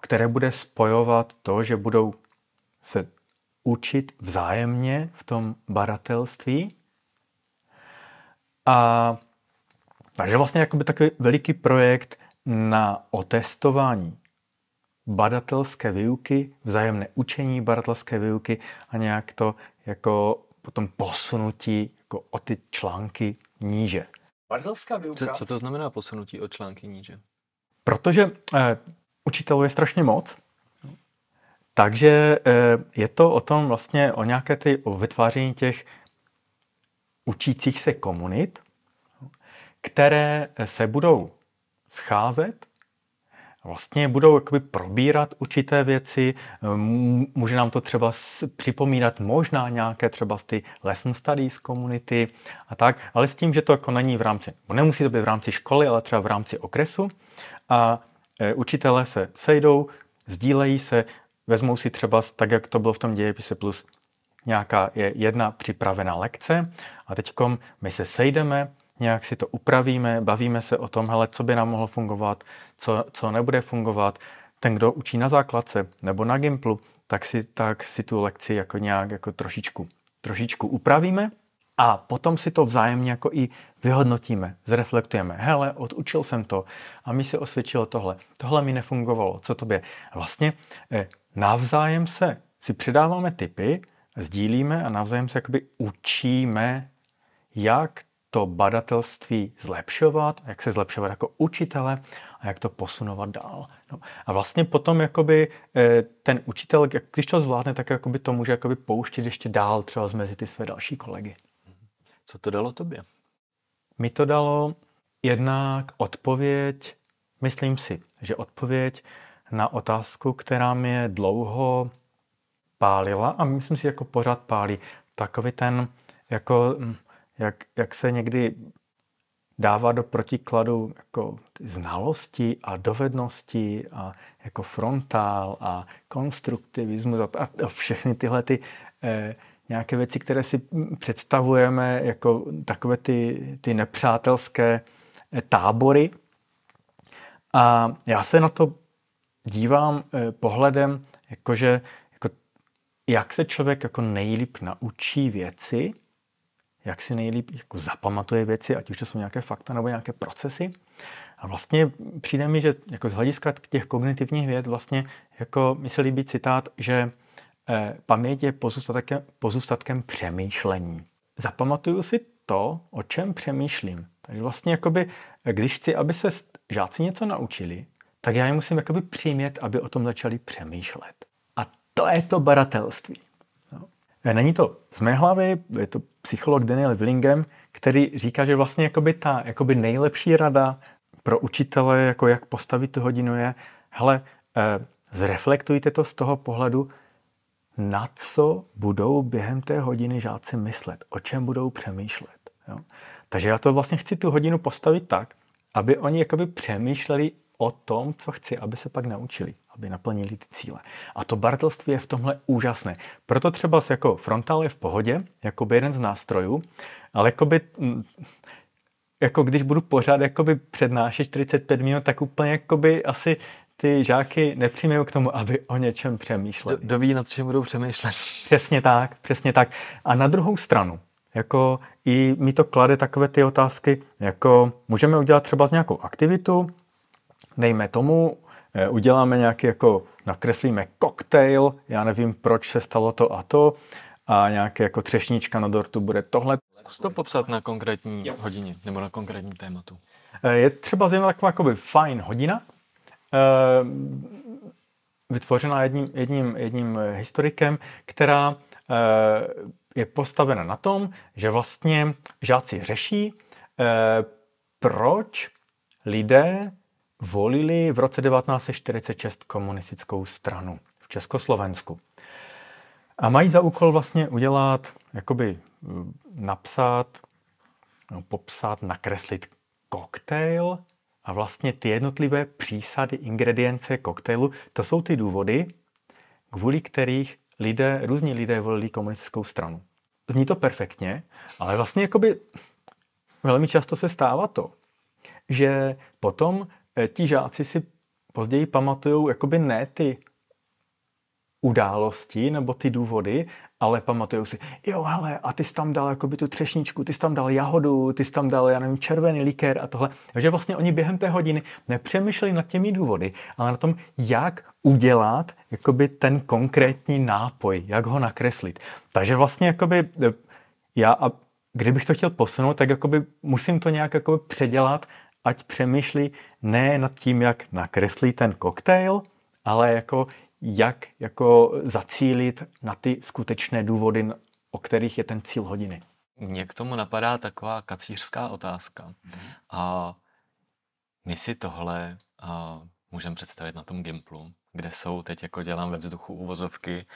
které bude spojovat to, že budou se učit vzájemně v tom badatelství. A takže vlastně jakoby takový veliký projekt na otestování badatelské výuky, vzájemné učení badatelské výuky a nějak to jako potom posunutí jako o ty články níže. Badatelská výuka. Co to znamená posunutí o články níže? Protože učitelů je strašně moc, takže je to o tom vlastně o nějaké o vytváření těch učících se komunit, které se budou scházet. Vlastně budou jakoby probírat určité věci, může nám to třeba připomínat možná nějaké třeba ty lesson studies komunity a tak, ale s tím, že to jako není v rámci, nemusí to být v rámci školy, ale třeba v rámci okresu a učitelé se sejdou, sdílejí se, vezmou si třeba, tak jak to bylo v tom dějepise plus, nějaká jedna připravená lekce a teďkom my se sejdeme, nějak si to upravíme, bavíme se o tom, hele, co by nám mohlo fungovat, co nebude fungovat. Ten, kdo učí na základce nebo na Gimplu, tak si tu lekci jako nějak jako trošičku upravíme a potom si to vzájemně jako i vyhodnotíme, zreflektujeme. Hele, odučil jsem to a mi se osvědčilo tohle. Tohle mi nefungovalo, co tobě? Vlastně navzájem si předáváme tipy, sdílíme a navzájem se jakoby učíme, jak to badatelství zlepšovat, jak se zlepšovat jako učitele a jak to posunovat dál. No. A vlastně potom jakoby, ten učitel, když to zvládne, tak jakoby to může jakoby pouštět ještě dál třeba mezi ty své další kolegy. Co to dalo tobě? Mi to dalo jednak odpověď, myslím si, že odpověď na otázku, která mě dlouho pálila a myslím si, jako pořád pálí, takový ten jako... Jak se někdy dává do protikladu jako znalosti a dovednosti a jako frontál a konstruktivismus a všechny tyhle ty nějaké věci, které si představujeme jako takové ty nepřátelské tábory. A já se na to dívám pohledem, jakože, jak se člověk nejlíp naučí věci, jak si nejlíp zapamatuje věci, ať už to jsou nějaké fakta nebo nějaké procesy. A vlastně přijde mi, že z hlediska těch kognitivních věd vlastně mi se líbí citát, že paměť je pozůstatkem přemýšlení. Zapamatuju si to, o čem přemýšlím. Takže vlastně když chci, aby se žáci něco naučili, tak já je musím přimět, aby o tom začali přemýšlet. A to je to badatelství. Není to z mé hlavy, je to psycholog Daniel Pink, který říká, že vlastně ta nejlepší rada pro učitele, jak postavit tu hodinu je, hele, zreflektujte to z toho pohledu, na co budou během té hodiny žáci myslet, o čem budou přemýšlet. Jo? Takže já to vlastně chci tu hodinu postavit tak, aby oni přemýšleli o tom, co chci, aby se pak naučili, aby naplnili ty cíle. A to badatelství je v tomhle úžasné. Proto třeba frontál je v pohodě, jeden z nástrojů, ale když budu pořád přednášet 45 minut, tak úplně asi ty žáky nepřijmou k tomu, aby o něčem přemýšleli. Kdo ví, nad čím budou přemýšlet. Přesně tak. A na druhou stranu, i mi to klade takové ty otázky, můžeme udělat třeba z nějakou aktivitu, dejme tomu, uděláme nějaký, nakreslíme koktejl, já nevím, proč se stalo to a to, a nějaké třešnička na dortu bude tohle. Zkus to popsat na konkrétní hodině, nebo na konkrétním tématu. Je třeba zjevná taková fajn hodina, vytvořená jedním historikem, která je postavena na tom, že vlastně žáci řeší, proč lidé volili v roce 1946 komunistickou stranu v Československu. A mají za úkol vlastně udělat, popsat, nakreslit koktejl a vlastně ty jednotlivé přísady, ingredience koktejlu, to jsou ty důvody, kvůli kterých různí lidé volili komunistickou stranu. Zní to perfektně, ale vlastně velmi často se stává to, že potom ti žáci si později pamatujou ne ty události nebo ty důvody, ale pamatujou si, jo hele, a ty jsi tam dal tu třešničku, ty jsi tam dal jahodu, ty jsi tam dal, já nevím, červený likér a tohle. Takže vlastně oni během té hodiny nepřemýšleli nad těmi důvody, ale na tom, jak udělat ten konkrétní nápoj, jak ho nakreslit. Takže vlastně já, a kdybych to chtěl posunout, tak musím to nějak předělat, ať přemýšlí ne nad tím, jak nakreslí ten koktejl, ale jak zacílit na ty skutečné důvody, o kterých je ten cíl hodiny. Mně k tomu napadá taková kacířská otázka. A my si tohle můžeme představit na tom Gimplu, kde jsou, teď dělám ve vzduchu uvozovky,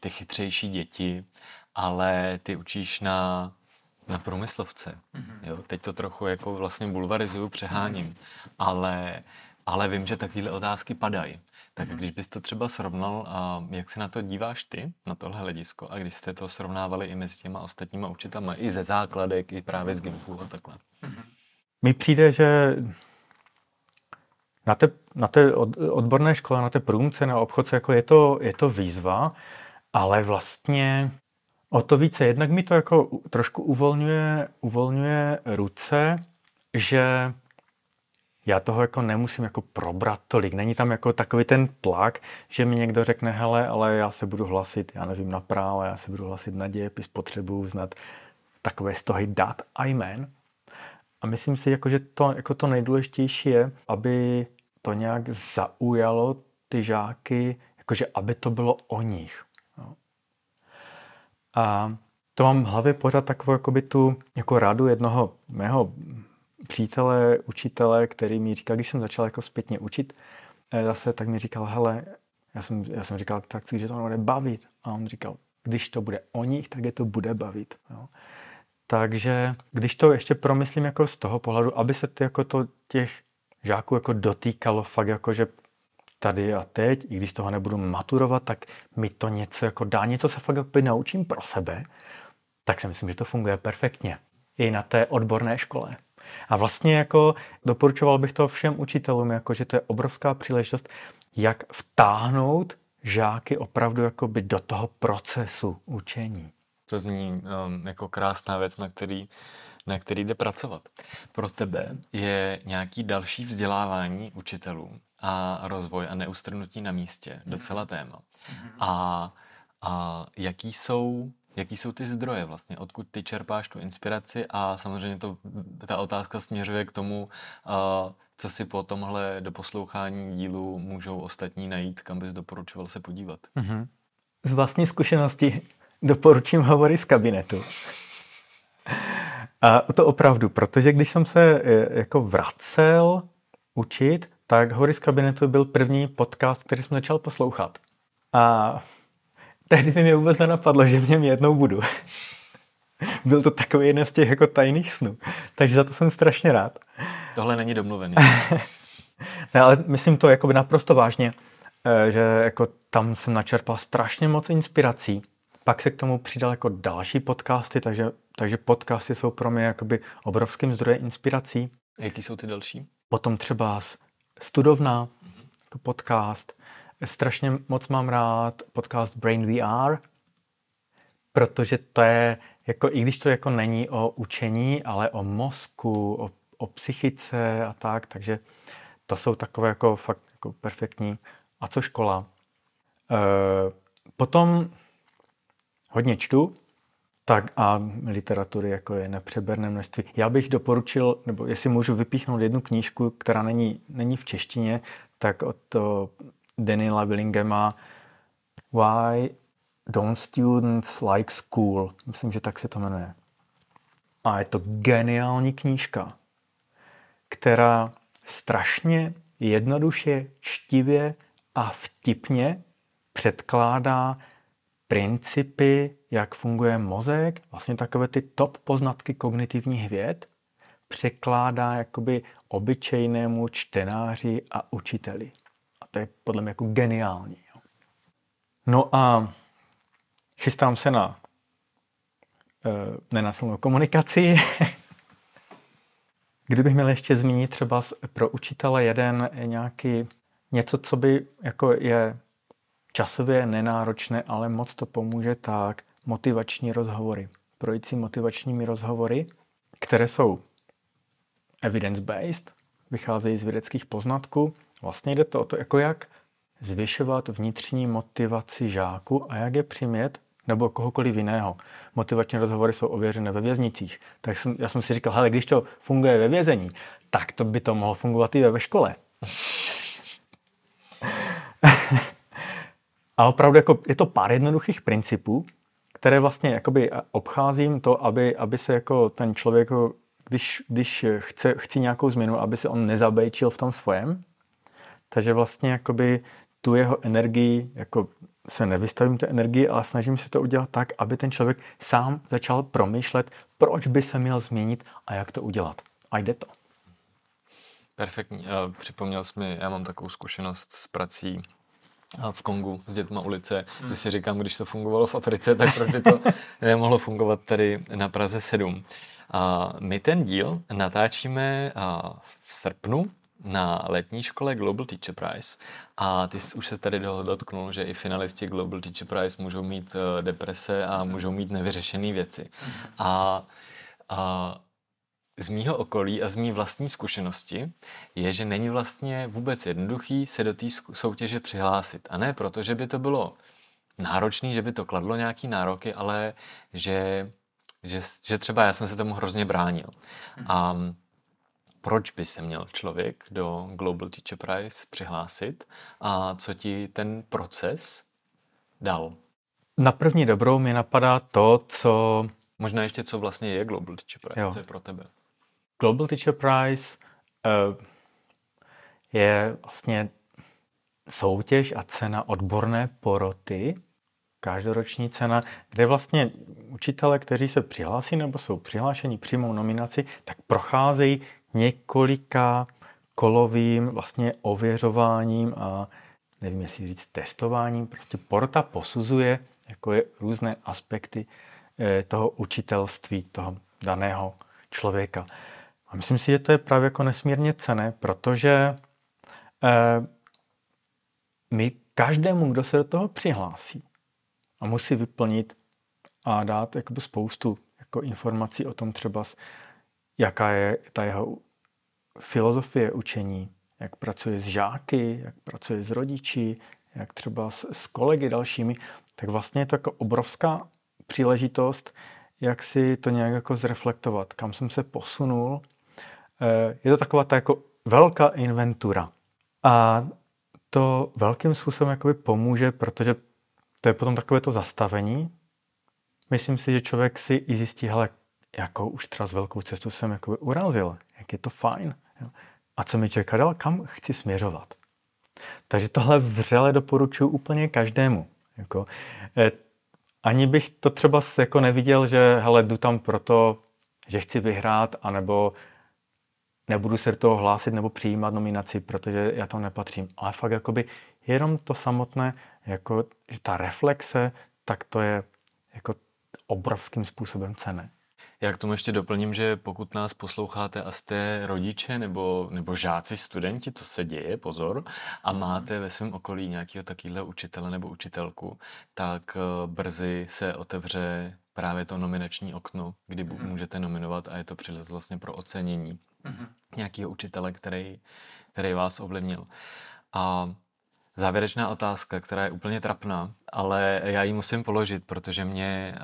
ty chytřejší děti, ale ty učíš na průmyslovce. Jo? Teď to trochu vlastně bulvarizuju, přeháním, ale vím, že takovéhle otázky padají. Tak když bys to třeba srovnal, jak se na to díváš ty, na tohle hledisko, a když jste to srovnávali i mezi těma ostatníma učitama, i ze základek, i právě z Gimplu a takhle. Mi přijde, že na té odborné škole, na té průmce, na obchodce, je to výzva, ale vlastně o to více. Jednak mi to trošku uvolňuje ruce, že já toho nemusím probrat tolik. Není tam takový ten tlak, že mi někdo řekne, hele, ale já se budu hlasit, já nevím, na právo, já se budu hlasit na dějepis, potřebuju znát takové stohy dat a jmen. A myslím si, že to, to nejdůležitější je, aby to nějak zaujalo ty žáky, aby to bylo o nich. A to mám v hlavě pořád takovou radu jednoho mého přítele, učitele, který mi říkal, když jsem začal zpětně učit, zase tak mi říkal, hele, já jsem říkal, tak si, že to bude bavit. A on říkal, když to bude o nich, tak je to bude bavit. Jo. Takže když to ještě promyslím z toho pohledu, aby se to těch žáků dotýkalo fakt že tady a teď, i když toho nebudu maturovat, tak mi to něco dá, něco se fakt naučím pro sebe, tak si myslím, že to funguje perfektně i na té odborné škole. A vlastně jako doporučoval bych to všem učitelům, jako že to je obrovská příležitost, jak vtáhnout žáky opravdu jakoby do toho procesu učení. To zní jako krásná věc, na který jde pracovat. Pro tebe je nějaký další vzdělávání učitelů a rozvoj a neustrnutí na místě docela téma. A jaký jsou ty zdroje vlastně? Odkud ty čerpáš tu inspiraci? A samozřejmě ta otázka směřuje k tomu, co si po tomhle doposlouchání dílu můžou ostatní najít, kam bys doporučoval se podívat. Z vlastní zkušenosti doporučím Hovory z kabinetu. A to opravdu, protože když jsem se jako vracel učit, tak Hovory z kabinetu byl první podcast, který jsem začal poslouchat. A tehdy by mě vůbec nenapadlo, že v něm jednou budu. Byl to takový jeden z těch jako tajných snů. Takže za to jsem strašně rád. Tohle není domluvený. Ne, ale myslím to jakoby naprosto vážně, že jako tam jsem načerpal strašně moc inspirací. Pak se k tomu přidal jako další podcasty, takže podcasty jsou pro mě jakoby obrovským zdrojem inspirací. Jaký jsou ty další? Potom třeba Studovna, jako podcast. Strašně moc mám rád podcast Brain we are, protože to je, jako, i když to jako není o učení, ale o mozku, o psychice a tak, takže to jsou takové jako fakt jako perfektní. A co škola? Potom hodně čtu, tak a literatury jako je nepřeberné množství. Já bych doporučil, nebo jestli můžu vypíchnout jednu knížku, která není v češtině, tak od Daniela Willingema Why don't students like school? Myslím, že tak se to jmenuje. A je to geniální knížka, která strašně jednoduše, čtivě a vtipně předkládá principy, jak funguje mozek, vlastně takové ty top poznatky kognitivních věd, překládá jakoby obyčejnému čtenáři a učiteli. A to je podle mě jako geniální. Jo. No a chystám se na nenásilnou komunikaci. Kdybych měl ještě zmínit třeba pro učitele něco, co by jako je časově nenáročné, ale moc to pomůže, tak motivační rozhovory. Projít si motivačními rozhovory, které jsou evidence-based, vycházejí z vědeckých poznatků. Vlastně jde to o to, jako jak zvyšovat vnitřní motivaci žáků a jak je přimět, nebo kohokoliv jiného. Motivační rozhovory jsou ověřené ve věznicích. Tak já jsem si říkal, hele, když to funguje ve vězení, tak to by to mohlo fungovat i ve škole. A opravdu jako, je to pár jednoduchých principů, které vlastně jakoby obcházím to, aby se jako ten člověk, když chce nějakou změnu, aby se on nezabejčil v tom svojem. Takže vlastně jakoby tu jeho energii, jako se nevystavím té energii, ale snažím se to udělat tak, aby ten člověk sám začal promýšlet, proč by se měl změnit a jak to udělat. A jde to. Perfektní. Připomněl jsi mi, já mám takovou zkušenost s prací v Kongu s dětma ulice, že si říkám, když to fungovalo v Africe, tak proč by to nemohlo fungovat tady na Praze 7. My ten díl natáčíme v srpnu na letní škole Global Teacher Prize a ty jsi už se tady dotknul, že i finalisti Global Teacher Prize můžou mít deprese a můžou mít nevyřešené věci. A z mýho okolí a z mý vlastní zkušenosti je, že není vlastně vůbec jednoduchý se do té soutěže přihlásit. A ne proto, že by to bylo náročný, že by to kladlo nějaký nároky, ale že třeba já jsem se tomu hrozně bránil. A proč by se měl člověk do Global Teacher Prize přihlásit a co ti ten proces dal? Na první dobrou mi napadá to, co... Možná ještě, co vlastně je Global Teacher Prize, jo. Co je pro tebe? Global Teacher Prize je vlastně soutěž a cena odborné poroty, každoroční cena, kde vlastně učitele, kteří se přihlásí nebo jsou přihlášeni, přijmou nominaci, tak procházejí několika kolovým vlastně ověřováním a nevím, jestli říct testováním. Prostě porota posuzuje jako je různé aspekty toho učitelství, toho daného člověka. A myslím si, že to je právě jako nesmírně cenné, protože my každému, kdo se do toho přihlásí a musí vyplnit a dát jakoby spoustu jako informací o tom třeba, jaká je ta jeho filozofie učení, jak pracuje s žáky, jak pracuje s rodiči, jak třeba s kolegy dalšími, tak vlastně je to jako obrovská příležitost, jak si to nějak jako zreflektovat, kam jsem se posunul. Je to taková ta jako velká inventura. A to velkým způsobem jakoby pomůže, protože to je potom takové to zastavení. Myslím si, že člověk si i zjistí, hele, jakou už třeba velkou cestu jsem jakoby urazil, jak je to fajn. A co mi čeká dál, kam chci směřovat. Takže tohle vřele doporučuji úplně každému. Jako, ani bych to třeba jako neviděl, že hele, jdu tam proto, že chci vyhrát, anebo nebudu se do toho hlásit nebo přijímat nominaci, protože já tam nepatřím. Ale fakt jakoby jenom to samotné, jako, že ta reflexe, tak to je jako obrovským způsobem cenné. Já k tomu ještě doplním, že pokud nás posloucháte a jste rodiče nebo žáci, studenti, to se děje, pozor, a máte ve svém okolí nějakého takového učitele nebo učitelku, tak brzy se otevře právě to nominační okno, kdy můžete nominovat a je to příležitost vlastně pro ocenění nějakého učitele, který vás ovlivnil. A závěrečná otázka, která je úplně trapná, ale já ji musím položit, protože mě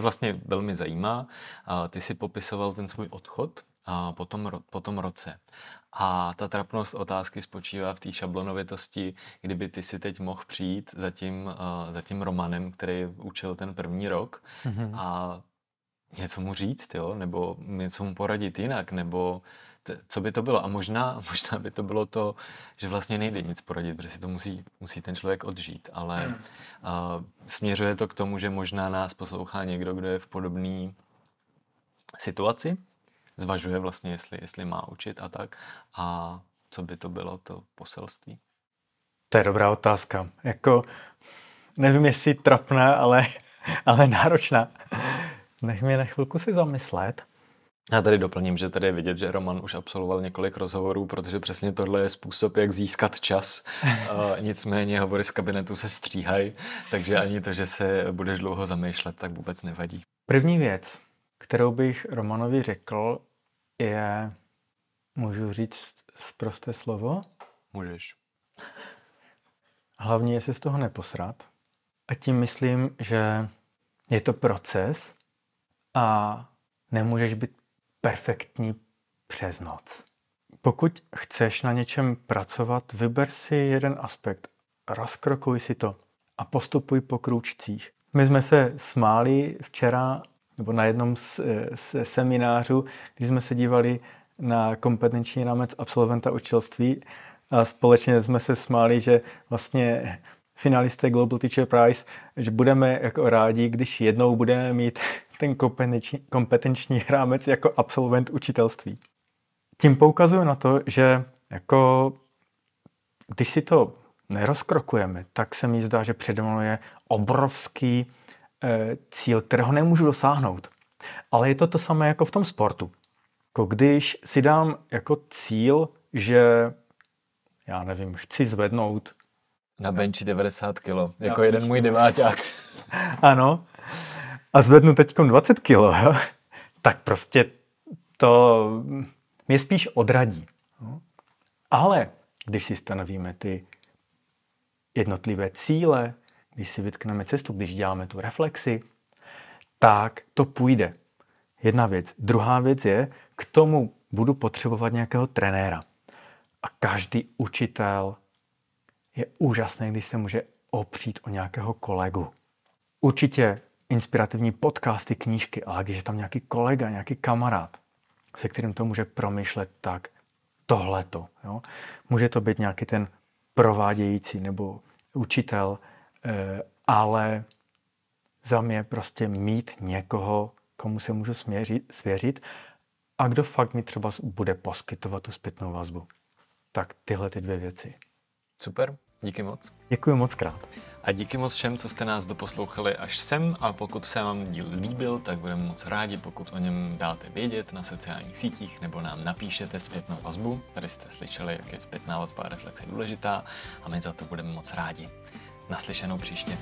vlastně velmi zajímá. Ty si popisoval ten svůj odchod po tom roce. A ta trapnost otázky spočívá v té šablonovitosti, kdyby ty si teď mohl přijít za tím Romanem, který učil ten první rok a něco mu říct, jo? Nebo něco mu poradit jinak, nebo co by to bylo. A možná by to bylo to, že vlastně nejde nic poradit, protože si to musí ten člověk odžít, ale směřuje to k tomu, že možná nás poslouchá někdo, kdo je v podobné situaci, zvažuje vlastně, jestli má učit a tak. A co by to bylo to poselství? To je dobrá otázka. Jako, nevím, jestli trapná, ale náročná. Nech mě na chvilku si zamyslet. Já tady doplním, že tady je vidět, že Roman už absolvoval několik rozhovorů, protože přesně tohle je způsob, jak získat čas. Nicméně hovory z kabinetu se stříhají, takže ani to, že se budeš dlouho zamýšlet, tak vůbec nevadí. První věc, kterou bych Romanovi řekl, je, můžu říct prosté slovo? Můžeš. Hlavně je se z toho neposrat. A tím myslím, že je to proces a nemůžeš být perfektní přes noc. Pokud chceš na něčem pracovat, vyber si jeden aspekt, rozkrokuj si to a postupuj po krůčcích. My jsme se smáli včera, nebo na jednom z seminářů, když jsme se dívali na kompetenční rámec absolventa učitelství a společně jsme se smáli, že vlastně finalisté Global Teacher Prize, že budeme jako rádi, když jednou budeme mít ten kompetenční rámec jako absolvent učitelství. Tím poukazuju na to, že jako, když si to nerozkrokujeme, tak se mi zdá, že přede mnou je obrovský cíl, kterého nemůžu dosáhnout. Ale je to to samé jako v tom sportu. Jako, když si dám jako cíl, že já nevím, chci zvednout na benči 90 kilo, jako jeden můj deváťák. Ano. A zvednu teďkom 20 kilo, tak prostě to mě spíš odradí. Ale když si stanovíme ty jednotlivé cíle, když si vytkneme cestu, když děláme tu reflexi, tak to půjde. Jedna věc. Druhá věc je, k tomu budu potřebovat nějakého trenéra. A každý učitel je úžasný, když se může opřít o nějakého kolegu. Určitě inspirativní podcasty, knížky, ale když je tam nějaký kolega, nějaký kamarád, se kterým to může promyšlet, tak tohleto. Jo? Může to být nějaký ten provádějící nebo učitel, ale za mě prostě mít někoho, komu se můžu svěřit a kdo fakt mi třeba bude poskytovat tu zpětnou vazbu. Tak tyhle ty dvě věci. Super. Díky moc. Děkuji moc krát. A díky moc všem, co jste nás doposlouchali až sem, a pokud se vám díl líbil, tak budeme moc rádi, pokud o něm dáte vědět na sociálních sítích nebo nám napíšete zpětnou vazbu. Tady jste slyšeli, jak je zpětná vazba a reflexe důležitá, a my za to budeme moc rádi. Naslyšenou příště.